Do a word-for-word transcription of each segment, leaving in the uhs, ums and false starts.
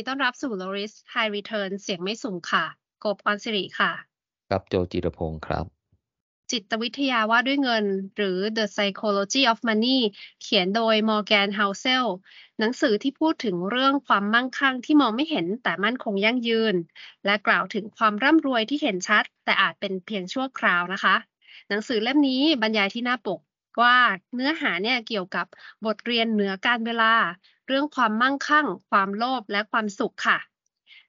ดีต้อนรับสู่ Low Risk High Return เสียงไม่สุ่มค่ะกบ อรศิริค่ะครับโจจิรพงศ์ครับจิตวิทยาว่าด้วยเงินหรือ The Psychology of Money เขียนโดย Morgan Housel หนังสือที่พูดถึงเรื่องความมั่งคั่งที่มองไม่เห็นแต่มั่นคงยั่งยืนและกล่าวถึงความร่ำรวยที่เห็นชัดแต่อาจเป็นเพียงชั่วคราวนะคะหนังสือเล่มนี้บรรยายที่หน้าปกว่าเนื้อหาเนี่ยเกี่ยวกับบทเรียนเหนือการเวลาเรื่องความมั่งคั่งความโลภและความสุขค่ะ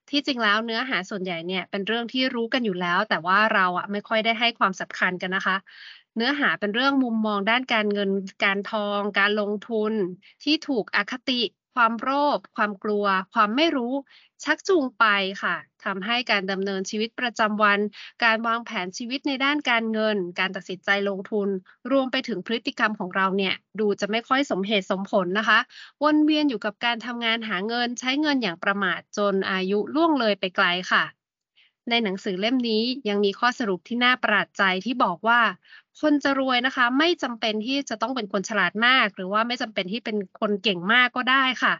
ที่จริงแล้วเนื้อหาส่วนใหญ่เนี่ยเป็นเรื่องที่รู้กันอยู่แล้วแต่ว่าเราอ่ะไม่ค่อยได้ให้ความสำคัญกันนะคะเนื้อหาเป็นเรื่องมุมมองด้านการเงินการทองการลงทุนที่ถูกอคติความโลภความกลัวความไม่รู้ชักจูงไปค่ะทำให้การดำเนินชีวิตประจำวันการวางแผนชีวิตในด้านการเงินการตัดสินใจลงทุนรวมไปถึงพฤติกรรมของเราเนี่ยดูจะไม่ค่อยสมเหตุสมผลนะคะวนเวียนอยู่กับการทำงานหาเงินใช้เงินอย่างประมาทจนอายุล่วงเลยไปไกลค่ะในหนังสือเล่มนี้ยังมีข้อสรุปที่น่าประหลาดใจที่บอกว่าคนจะรวยนะคะไม่จำเป็นที่จะต้องเป็นคนฉลาดมากหรือว่าไม่จำเป็นที่เป็นคนเก่งมากก็ได้ค่ะ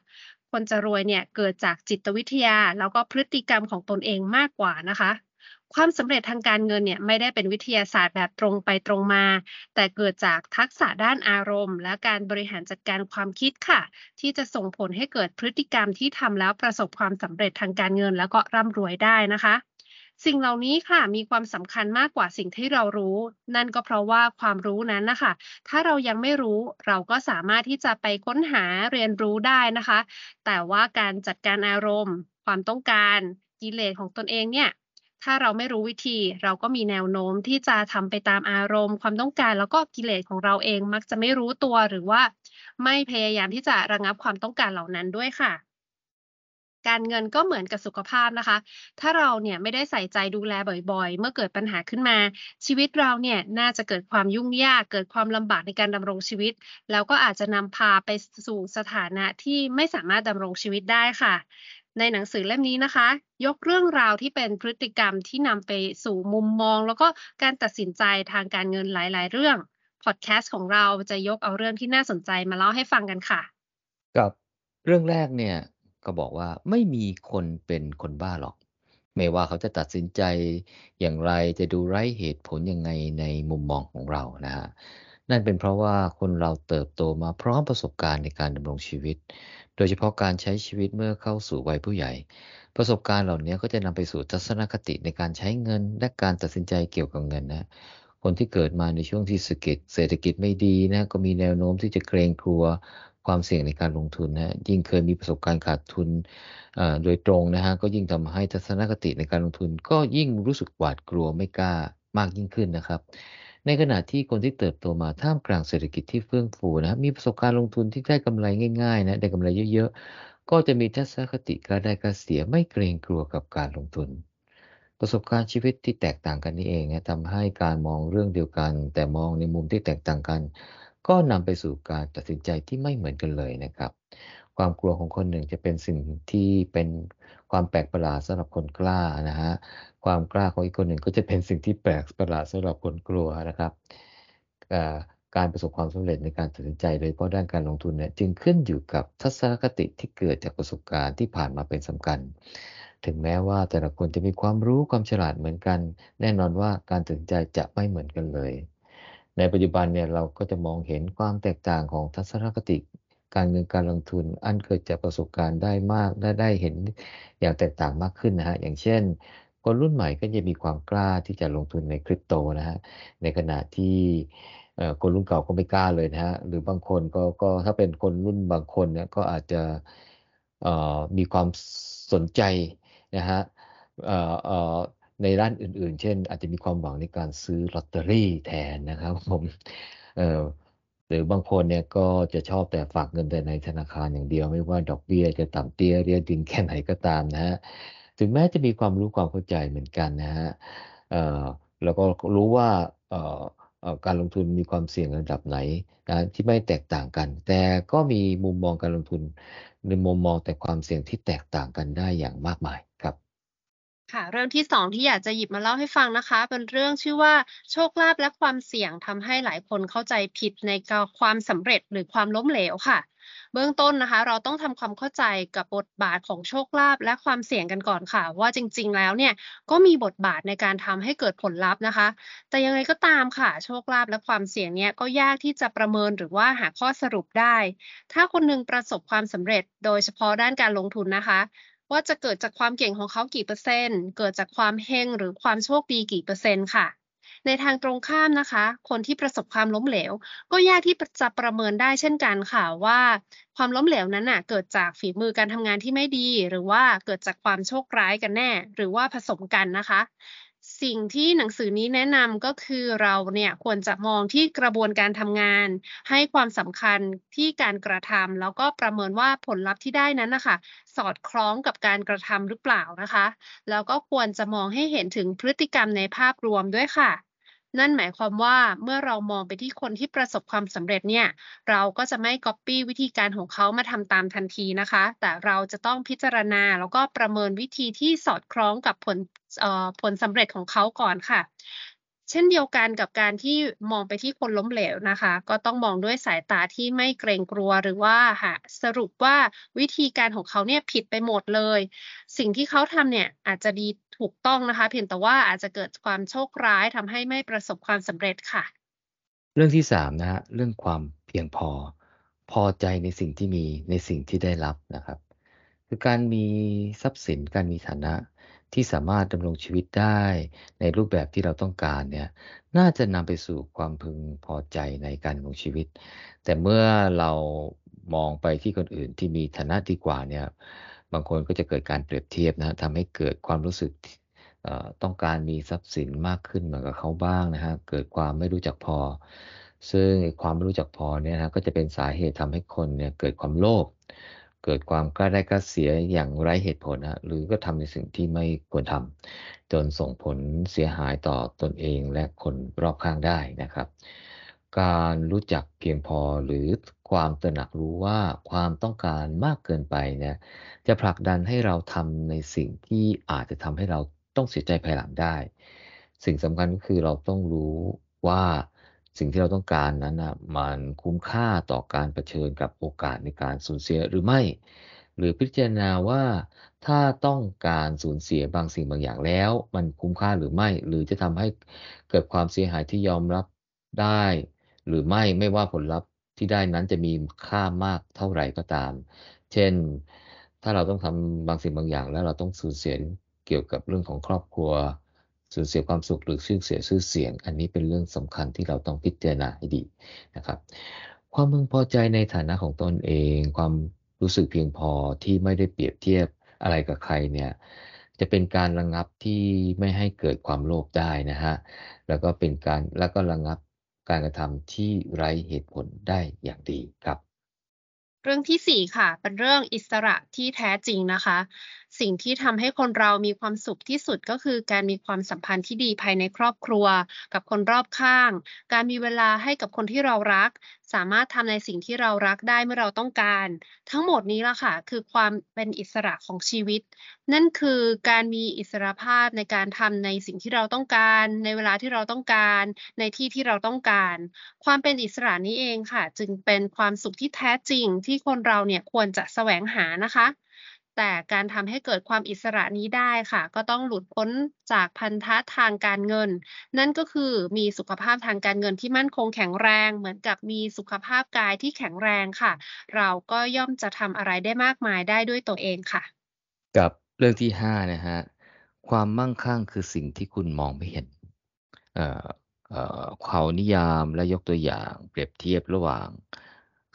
คนจะรวยเนี่ยเกิดจากจิตวิทยาแล้วก็พฤติกรรมของตนเองมากกว่านะคะความสำเร็จทางการเงินเนี่ยไม่ได้เป็นวิทยาศาสตร์แบบตรงไปตรงมาแต่เกิดจากทักษะด้านอารมณ์และการบริหารจัดการความคิดค่ะที่จะส่งผลให้เกิดพฤติกรรมที่ทำแล้วประสบความสำเร็จทางการเงินแล้วก็ร่ำรวยได้นะคะสิ่งเหล่านี้ค่ะมีความสำคัญมากกว่าสิ่งที่เรารู้นั่นก็เพราะว่าความรู้นั้นนะคะถ้าเรายังไม่รู้เราก็สามารถที่จะไปค้นหาเรียนรู้ได้นะคะแต่ว่าการจัดการอารมณ์ความต้องการกิเลสของตนเองเนี่ยถ้าเราไม่รู้วิธีเราก็มีแนวโน้มที่จะทำไปตามอารมณ์ความต้องการแล้วก็กิเลสของเราเองมักจะไม่รู้ตัวหรือว่าไม่พยายามที่จะระงับความต้องการเหล่านั้นด้วยค่ะการเงินก็เหมือนกับสุขภาพนะคะถ้าเราเนี่ยไม่ได้ใส่ใจดูแลบ่อยๆเมื่อเกิดปัญหาขึ้นมาชีวิตเราเนี่ยน่าจะเกิดความยุ่งยากเกิดความลำบากในการดำรงชีวิตแล้วก็อาจจะนำพาไปสู่สถานะที่ไม่สามารถดำรงชีวิตได้ค่ะในหนังสือเล่มนี้นะคะยกเรื่องราวที่เป็นพฤติกรรมที่นำไปสู่มุมมองแล้วก็การตัดสินใจทางการเงินหลายๆเรื่อง Podcast ของเราจะยกเอาเรื่องที่น่าสนใจมาเล่าให้ฟังกันค่ะกับเรื่องแรกเนี่ยก็บอกว่าไม่มีคนเป็นคนบ้าหรอกไม่ว่าเขาจะตัดสินใจอย่างไรจะดูไร้เหตุผลยังไงในมุมมองของเรานะฮะนั่นเป็นเพราะว่าคนเราเติบโตมาพร้อมประสบการณ์ในการดำรงชีวิตโดยเฉพาะการใช้ชีวิตเมื่อเข้าสู่วัยผู้ใหญ่ประสบการณ์เหล่านี้ก็จะนำไปสู่ทัศนคติในการใช้เงินและการตัดสินใจเกี่ยวกับเงินนะคนที่เกิดมาในช่วงที่เศรษฐกิจไม่ดีนะก็มีแนวโน้มที่จะเกรงกลัวความเสี่ยงในการลงทุนนะยิ่งเคยมีประสบการณ์ขาดทุนโดยตรงนะฮะก็ยิ่งทำให้ทัศนคติในการลงทุนก็ยิ่งรู้สึกหวาดกลัวไม่กล้ามากยิ่งขึ้นนะครับในขณะที่คนที่เติบโตมาท่ามกลางเศรษฐกิจที่เฟื่องฟูนะมีประสบการณ์ลงทุนที่ได้กำไรง่ายๆนะได้กำไรเยอะๆก็จะมีทัศนคติกล้าได้กล้าเสียไม่เกรงกลัวกับการลงทุนประสบการณ์ชีวิตที่แตกต่างกันนี่เองนะทำให้การมองเรื่องเดียวกันแต่มองในมุมที่แตกต่างกันก็นำไปสู่การตัดสินใจที่ไม่เหมือนกันเลยนะครับความกลัวของคนหนึ่งจะเป็นสิ่งที่เป็นความแปลกประหลาดสำหรับคนกล้านะฮะความกล้าของอีกคนหนึ่งก็จะเป็นสิ่งที่แปลกประหลาดสำหรับคนกลัวนะครับการประสบความสำเร็จในการตัดสินใจโดยเฉพาะด้านการลงทุนเนี่ยจึงขึ้นอยู่กับทัศนคติที่เกิดจากประสบการณ์ที่ผ่านมาเป็นสำคัญถึงแม้ว่าแต่ละคนจะมีความรู้ความฉลาดเหมือนกันแน่นอนว่าการตัดสินใจจะไม่เหมือนกันเลยในปัจจุบันเนี่ยเราก็จะมองเห็นความแตกต่างของทัศนคติการเงินการลงทุนอันเกิดจากประสบการณ์ได้มากและได้เห็นอย่างแตกต่างมากขึ้นนะฮะอย่างเช่นคนรุ่นใหม่ก็จะมีความกล้าที่จะลงทุนในคริปโตนะฮะในขณะที่คนรุ่นเก่าก็ไม่กล้าเลยนะฮะหรือบางคนก็ก็ถ้าเป็นคนรุ่นบางคนเนี่ยก็อาจจะมีความสนใจนะฮะในด้านอื่นๆเช่นอาจจะมีความหวังในการซื้อลอตเตอรี่แทนนะครับผมหรือบางคนเนี่ยก็จะชอบแต่ฝากเงินแต่ในธนาคารอย่างเดียวไม่ว่าดอกเบี้ยจะต่ำเตี้ยเรียดินแค่ไหนก็ตามนะฮะถึงแม้จะมีความรู้ความเข้าใจเหมือนกันนะฮะแล้วก็รู้ว่าการลงทุนมีความเสี่ยงระดับไหนนะที่ไม่แตกต่างกันแต่ก็มีมุมมองการลงทุนหรือมุมมองแต่ความเสี่ยงที่แตกต่างกันได้อย่างมากมายครับค่ะเรื่องที่สองที่อยากจะหยิบมาเล่าให้ฟังนะคะเป็นเรื่องชื่อว่าโชคลาภและความเสี่ยงทำให้หลายคนเข้าใจผิดในความสำเร็จหรือความล้มเหลวค่ะ เบื้องต้นนะคะเราต้องทำความเข้าใจกับบทบาทของโชคลาภและความเสี่ยงกันก่อนค่ะว่าจริงๆแล้วเนี่ยก็มีบทบาทในการทำให้เกิดผลลัพธ์นะคะแต่ยังไงก็ตามค่ะโชคลาภและความเสี่ยงเนี่ยก็ยากที่จะประเมินหรือว่าหาข้อสรุปได้ถ้าคนนึงประสบความสำเร็จโดยเฉพาะด้านการลงทุนนะคะว่าจะเกิดจากความเก่งของเขากี่เปอร์เซ็นต์เกิดจากความเฮงหรือความโชคดีกี่เปอร์เซ็นต์ค่ะในทางตรงข้ามนะคะคนที่ประสบความล้มเหลวก็ยากที่จะประเมินได้เช่นกันค่ะว่าความล้มเหลวนั้นน่ะเกิดจากฝีมือการทำงานที่ไม่ดีหรือว่าเกิดจากความโชคร้ายกันแน่หรือว่าผสมกันนะคะสิ่งที่หนังสือนี้แนะนำก็คือเราเนี่ยควรจะมองที่กระบวนการทำงานให้ความสำคัญที่การกระทำแล้วก็ประเมินว่าผลลัพธ์ที่ได้นั้นนะคะสอดคล้องกับการกระทำหรือเปล่านะคะแล้วก็ควรจะมองให้เห็นถึงพฤติกรรมในภาพรวมด้วยค่ะนั่นหมายความว่าเมื่อเรามองไปที่คนที่ประสบความสำเร็จเนี่ยเราก็จะไม่ก๊อปปี้วิธีการของเขามาทำตามทันทีนะคะแต่เราจะต้องพิจารณาแล้วก็ประเมินวิธีที่สอดคล้องกับผลเอ่อผลสำเร็จของเขาก่อนค่ะเช่นเดียวกันกับการที่มองไปที่คนล้มเหลวนะคะก็ต้องมองด้วยสายตาที่ไม่เกรงกลัวหรือว่าหาสรุปว่าวิธีการของเขาเนี่ยผิดไปหมดเลยสิ่งที่เขาทำเนี่ยอาจจะดีถูกต้องนะคะเพียงแต่ว่าอาจจะเกิดความโชคร้ายทำให้ไม่ประสบความสำเร็จค่ะเรื่องที่สามนะฮะเรื่องความเพียงพอพอใจในสิ่งที่มีในสิ่งที่ได้รับนะครับคือการมีทรัพย์สินการมีฐานะที่สามารถดำรงชีวิตได้ในรูปแบบที่เราต้องการเนี่ยน่าจะนำไปสู่ความพึงพอใจในการดำรงชีวิตแต่เมื่อเรามองไปที่คนอื่นที่มีฐานะดีกว่าเนี่ยบางคนก็จะเกิดการเปรียบเทียบนะทำให้เกิดความรู้สึกต้องการมีทรัพย์สินมากขึ้นเหมือนกับเขาบ้างนะฮะเกิดความไม่รู้จักพอซึ่งความไม่รู้จักพอเนี่ยนะก็จะเป็นสาเหตุทำให้คนเนี่ยเกิดความโลภเกิดความกล้าได้กล้าเสียอย่างไร้เหตุผลนะหรือก็ทำในสิ่งที่ไม่ควรทำจนส่งผลเสียหายต่อตนเองและคนรอบข้างได้นะครับการรู้จักเพียงพอหรือความตระหนักรู้ว่าความต้องการมากเกินไปเนี่ยจะผลักดันให้เราทำในสิ่งที่อาจจะทำให้เราต้องเสียใจภายหลังได้สิ่งสำคัญก็คือเราต้องรู้ว่าสิ่งที่เราต้องการนั้นนะมันคุ้มค่าต่อการเผชิญกับโอกาสในการสูญเสียหรือไม่หรือพิจารณาว่าถ้าต้องการสูญเสียบางสิ่งบางอย่างแล้วมันคุ้มค่าหรือไม่หรือจะทำให้เกิดความเสียหายที่ยอมรับได้หรือไม่ไม่ว่าผลลัพธ์ที่ได้นั้นจะมีค่ามากเท่าไหร่ก็ตามเช่นถ้าเราต้องทำบางสิ่งบางอย่างแล้วเราต้องสูญเสียเกี่ยวกับเรื่องของครอบครัวสูญเสียความสุขหรือชื่อเสียชื่อเสียงอันนี้เป็นเรื่องสำคัญที่เราต้องพิจารณาให้ดีนะครับความพึงพอใจในฐานะของตนเองความรู้สึกเพียงพอที่ไม่ได้เปรียบเทียบอะไรกับใครเนี่ยจะเป็นการระงับที่ไม่ให้เกิดความโลภได้นะฮะแล้วก็เป็นการแล้วก็ระงับการกระทำที่ไร้เหตุผลได้อย่างดีครับเรื่องที่สี่ค่ะเป็นเรื่องอิสระที่แท้จริงนะคะสิ่งที่ทำให้คนเรามีความสุขที่สุดก็คือการมีความสัมพันธ์ที่ดีภายในครอบครัวกับคนรอบข้างการมีเวลาให้กับคนที่เรารักสามารถทำในสิ่งที่เรารักได้เมื่อเราต้องการทั้งหมดนี้ล่ะค่ะคือความเป็นอิสระของชีวิตนั่นคือการมีอิสรภาพในการทำในสิ่งที่เราต้องการในเวลาที่เราต้องการในที่ที่เราต้องการความเป็นอิสระนี้เองค่ะจึงเป็นความสุขที่แท้จริงที่คนเราเนี่ยควรจะแสวงหานะคะแต่การทำให้เกิดความอิสระนี้ได้ค่ะก็ต้องหลุดพ้นจากพันธะทางการเงินนั่นก็คือมีสุขภาพทางการเงินที่มั่นคงแข็งแรงเหมือนกับมีสุขภาพกายที่แข็งแรงค่ะเราก็ย่อมจะทำอะไรได้มากมายได้ด้วยตัวเองค่ะกับเรื่องที่ห้านะฮะความมั่งคั่งคือสิ่งที่คุณมองไม่เห็นเอ่อเอ่อเขานิยามและยกตัวอย่างเปรียบเทียบระหว่าง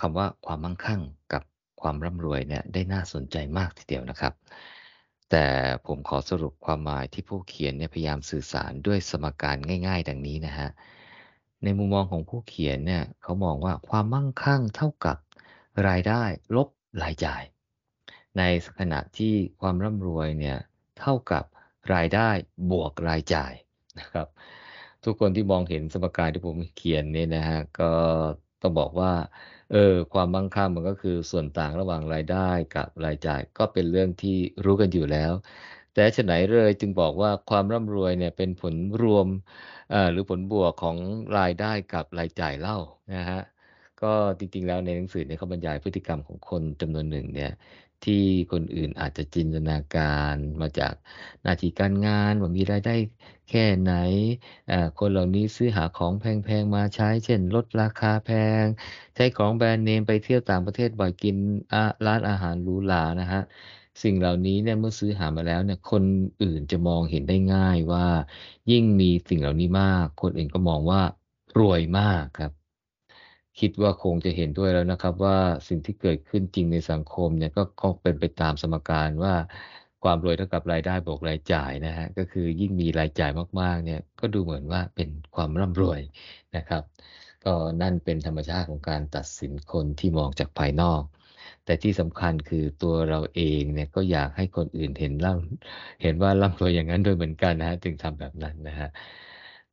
คำว่าความมั่งคั่งกับความร่ำรวยเนี่ยได้น่าสนใจมากทีเดียวนะครับแต่ผมขอสรุปความหมายที่ผู้เขียนเนี่ยพยายามสื่อสารด้วยสมการง่ายๆดังนี้นะฮะในมุมมองของผู้เขียนเนี่ยเขามองว่าความมั่งคั่งเท่ากับรายได้ลบรายจ่ายในขณะที่ความร่ำรวยเนี่ยเท่ากับรายได้บวกรายจ่ายนะครับทุกคนที่มองเห็นสมการที่ผมเขียนเนี่ยนะฮะก็ต้องบอกว่าเออความมั่งคั่งมันก็คือส่วนต่างระหว่างรายได้กับรายจ่ายก็เป็นเรื่องที่รู้กันอยู่แล้วแต่ฉะไหนเลยจึงบอกว่าความร่ำรวยเนี่ยเป็นผลรวมเอ่อหรือผลบวกของรายได้กับรายจ่ายเล่านะฮะ ก็จริงๆแล้วในหนังสือเนี่ยเขาบรรยายพฤติกรรมของคนจำนวนหนึ่งเนี่ยที่คนอื่นอาจจะจินตนาการมาจากหน้าที่การงานว่ามีรายได้แค่ไหนอ่าคนเหล่านี้ซื้อหาของแพงๆมาใช้เช่นลดราคาแพงใช้ของแบรนด์เนมไปเที่ยวต่างประเทศบ่อยกินอ่าร้านอาหารหรูหรานะฮะสิ่งเหล่านี้เนี่ยเมื่อซื้อหามาแล้วเนี่ยคนอื่นจะมองเห็นได้ง่ายว่ายิ่งมีสิ่งเหล่านี้มากคนอื่นก็มองว่ารวยมากครับคิดว่าคงจะเห็นด้วยแล้วนะครับว่าสิ่งที่เกิดขึ้นจริงในสังคมเนี่ยก็คงเป็นไปตามสมการว่าความรวยเท่ากับรายได้บวกรายจ่ายนะฮะก็คือยิ่งมีรายจ่ายมากๆเนี่ยก็ดูเหมือนว่าเป็นความร่ำรวยนะครับก็นั่นเป็นธรรมชาติของการตัดสินคนที่มองจากภายนอกแต่ที่สำคัญคือตัวเราเองเนี่ยก็อยากให้คนอื่นเห็นร่ำเห็นว่าร่ำรวยอย่างนั้นด้วยเหมือนกันนะฮะจึงทำแบบนั้นนะฮะ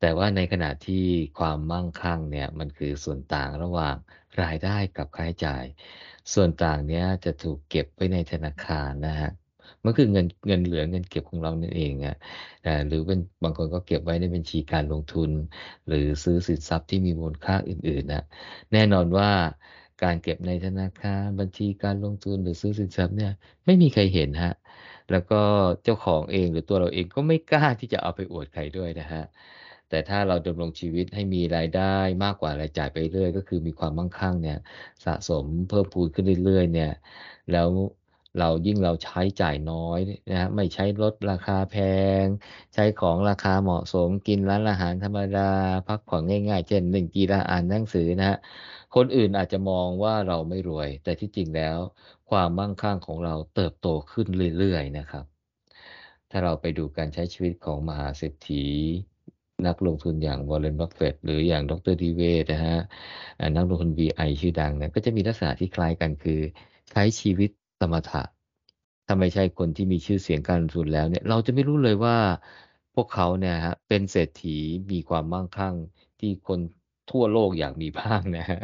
แต่ว่าในขณะที่ความมั่งคั่งเนี่ยมันคือส่วนต่างระหว่างรายได้กับค่าใช้จ่ายส่วนต่างเนี้ยจะถูกเก็บไว้ในธนาคารนะฮะมันคือเงินเงินเหลือเงินเก็บของเรานั่นเองนะหรือเป็นบางคนก็เก็บไว้ในบัญชีการลงทุนหรือซื้อสินทรัพย์ที่มีมูลค่าอื่นๆนะแน่นอนว่าการเก็บในธนาคารบัญชีการลงทุนหรือซื้อสินทรัพย์เนี่ยไม่มีใครเห็นฮะแล้วก็เจ้าของเองหรือตัวเราเองก็ไม่กล้าที่จะเอาไปอวดใครด้วยนะฮะแต่ถ้าเราดำรงชีวิตให้มีรายได้มากกว่ารายจ่ายไปเรื่อยก็คือมีความมั่งคั่งเนี่ยสะสมเพิ่มพูนขึ้นเรื่อยๆเนี่ยแล้วเรายิ่งเราใช้จ่ายน้อยนะฮะไม่ใช้ลดราคาแพงใช้ของราคาเหมาะสมกินร้านอาหารธรรมดาพักผ่อนง่ายๆเช่นเล่นกีฬาอ่านหนังสือนะฮะคนอื่นอาจจะมองว่าเราไม่รวยแต่ที่จริงแล้วความมั่งคั่งของเราเติบโตขึ้นเรื่อยๆนะครับถ้าเราไปดูการใช้ชีวิตของมหาเศรษฐีนักลงทุนอย่างวอร์เรน บัฟเฟตต์หรืออย่างดร.ดีเวย์นะฮะนักลงทุน วี ไอ ชื่อดังเนี่ยก็จะมีลักษณะที่คล้ายกันคือใช้ชีวิตสมถะถ้าไม่ใช่คนที่มีชื่อเสียงการลงทุนแล้วเนี่ยเราจะไม่รู้เลยว่าพวกเขาเนี่ยฮะเป็นเศรษฐีมีความมั่งคั่งที่คนทั่วโลกอยากมีบ้างนะฮะ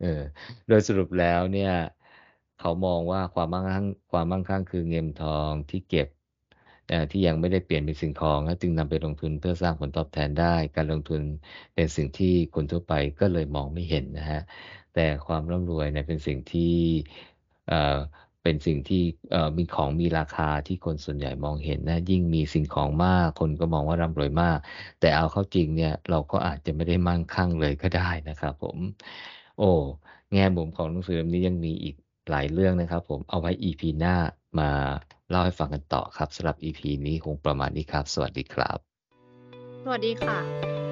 เออโดยสรุปแล้วเนี่ยเขามองว่าความมั่งคั่งความมั่งคั่งคือเงินทองที่เก็บที่ยังไม่ได้เปลี่ยนเป็นสิ่งของจึงนำไปลงทุนเพื่อสร้างผลตอบแทนได้การลงทุนเป็นสิ่งที่คนทั่วไปก็เลยมองไม่เห็นนะฮะแต่ความร่ำรวยเนี่ยเป็นสิ่งที่เอ่อเป็นสิ่งที่เอ่อมีของมีราคาที่คนส่วนใหญ่มองเห็นนะยิ่งมีสิ่งของมากคนก็มองว่าร่ำรวยมากแต่เอาเข้าจริงเนี่ยเราก็อาจจะไม่ได้มั่งคั่งเลยก็ได้นะครับผมโอ้แง่มุมของหนังสือเล่มนี้ยังมีอีกหลายเรื่องนะครับผมเอาไว้ อี พี หน้ามาเล่าให้ฟังกันต่อครับสำหรับ อี พี นี้คงประมาณนี้ครับสวัสดีครับสวัสดีค่ะ